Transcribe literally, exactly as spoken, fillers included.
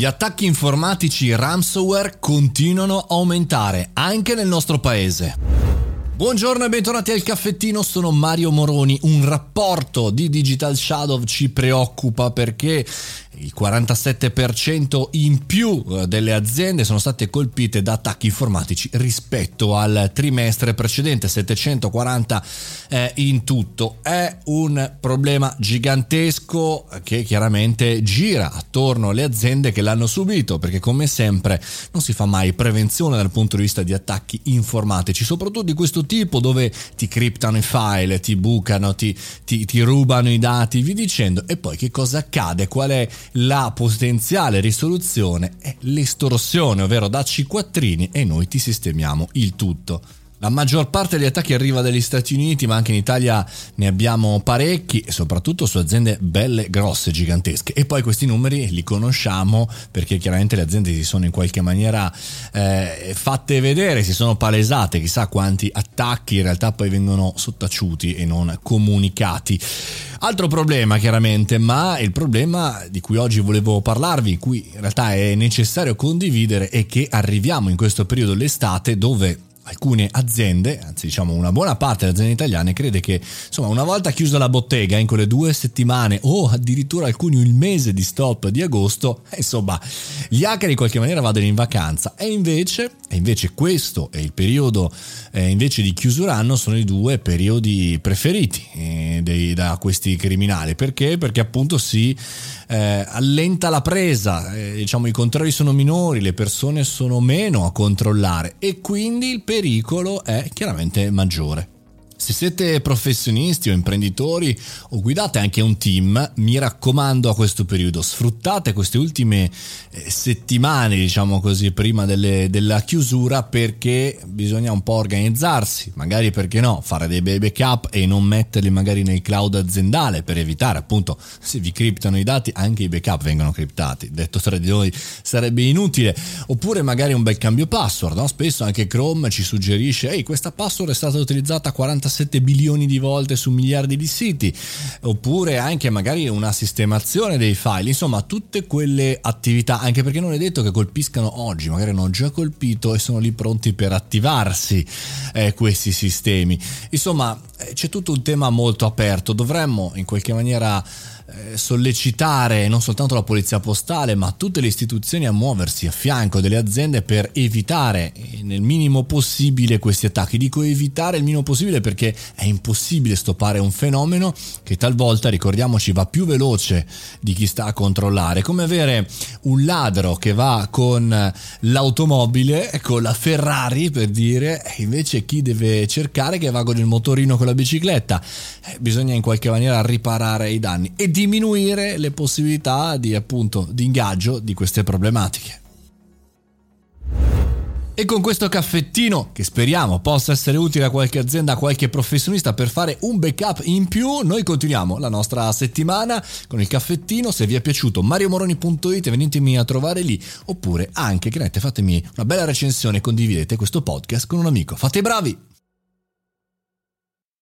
Gli attacchi informatici ransomware continuano a aumentare anche nel nostro paese. Buongiorno e bentornati al caffettino, sono Mario Moroni. Un rapporto di Digital Shadow ci preoccupa perché il quarantasette per cento in più delle aziende sono state colpite da attacchi informatici rispetto al trimestre precedente, settecentoquaranta eh, in tutto. È un problema gigantesco che chiaramente gira attorno alle aziende che l'hanno subito, perché come sempre non si fa mai prevenzione dal punto di vista di attacchi informatici, soprattutto di questo tipo, dove ti criptano i file, ti bucano, ti, ti, ti rubano i dati, vi dicendo. E poi che cosa accade? Qual è la potenziale risoluzione? È l'estorsione, ovvero dacci quattrini e noi ti sistemiamo il tutto. La maggior parte degli attacchi arriva dagli Stati Uniti, ma anche in Italia ne abbiamo parecchi, e soprattutto su aziende belle, grosse, gigantesche. E poi questi numeri li conosciamo perché chiaramente le aziende si sono in qualche maniera eh, fatte vedere, si sono palesate. Chissà quanti attacchi in realtà poi vengono sottaciuti e non comunicati. Altro problema chiaramente, ma il problema di cui oggi volevo parlarvi, cui in realtà è necessario condividere, è che arriviamo in questo periodo l'estate dove alcune aziende, anzi diciamo una buona parte delle aziende italiane, crede che insomma una volta chiusa la bottega in quelle due settimane o addirittura alcuni il mese di stop di agosto, insomma gli hacker in qualche maniera vadano in vacanza. E invece, e invece questo è il periodo eh, invece di chiusura anno, sono i due periodi preferiti eh, dei, da questi criminali. Perché? Perché appunto si eh, allenta la presa, eh, diciamo i controlli sono minori, le persone sono meno a controllare e quindi il periodo Il pericolo è chiaramente maggiore. Se siete professionisti o imprenditori o guidate anche un team, mi raccomando, a questo periodo sfruttate queste ultime settimane, diciamo così, prima delle, della chiusura, perché bisogna un po' organizzarsi, magari, perché no, fare dei backup e non metterli magari nel cloud aziendale per evitare, appunto, se vi criptano i dati anche i backup vengono criptati, detto tra di noi sarebbe inutile. Oppure magari un bel cambio password, no? Spesso anche Chrome ci suggerisce: ehi, questa password è stata utilizzata quarantasette bilioni di volte su miliardi di siti. Oppure anche magari una sistemazione dei file, insomma tutte quelle attività, anche perché non è detto che colpiscano oggi, magari hanno già colpito e sono lì pronti per attivarsi eh, questi sistemi. Insomma c'è tutto un tema molto aperto, dovremmo in qualche maniera sollecitare non soltanto la polizia postale ma tutte le istituzioni a muoversi a fianco delle aziende per evitare nel minimo possibile questi attacchi. Dico evitare il minimo possibile perché è impossibile stoppare un fenomeno che talvolta, ricordiamoci, va più veloce di chi sta a controllare. Come avere un ladro che va con l'automobile, con la Ferrari per dire, e invece chi deve cercare che va con il motorino, con la bicicletta. Eh, bisogna in qualche maniera riparare i danni e diminuire le possibilità di, appunto, di ingaggio di queste problematiche. E con questo caffettino, che speriamo possa essere utile a qualche azienda, a qualche professionista per fare un backup in più, noi continuiamo la nostra settimana con il caffettino. Se vi è piaciuto, mario moroni punto it, venitemi a trovare lì, oppure anche, credete, fatemi una bella recensione, condividete questo podcast con un amico. Fate i bravi!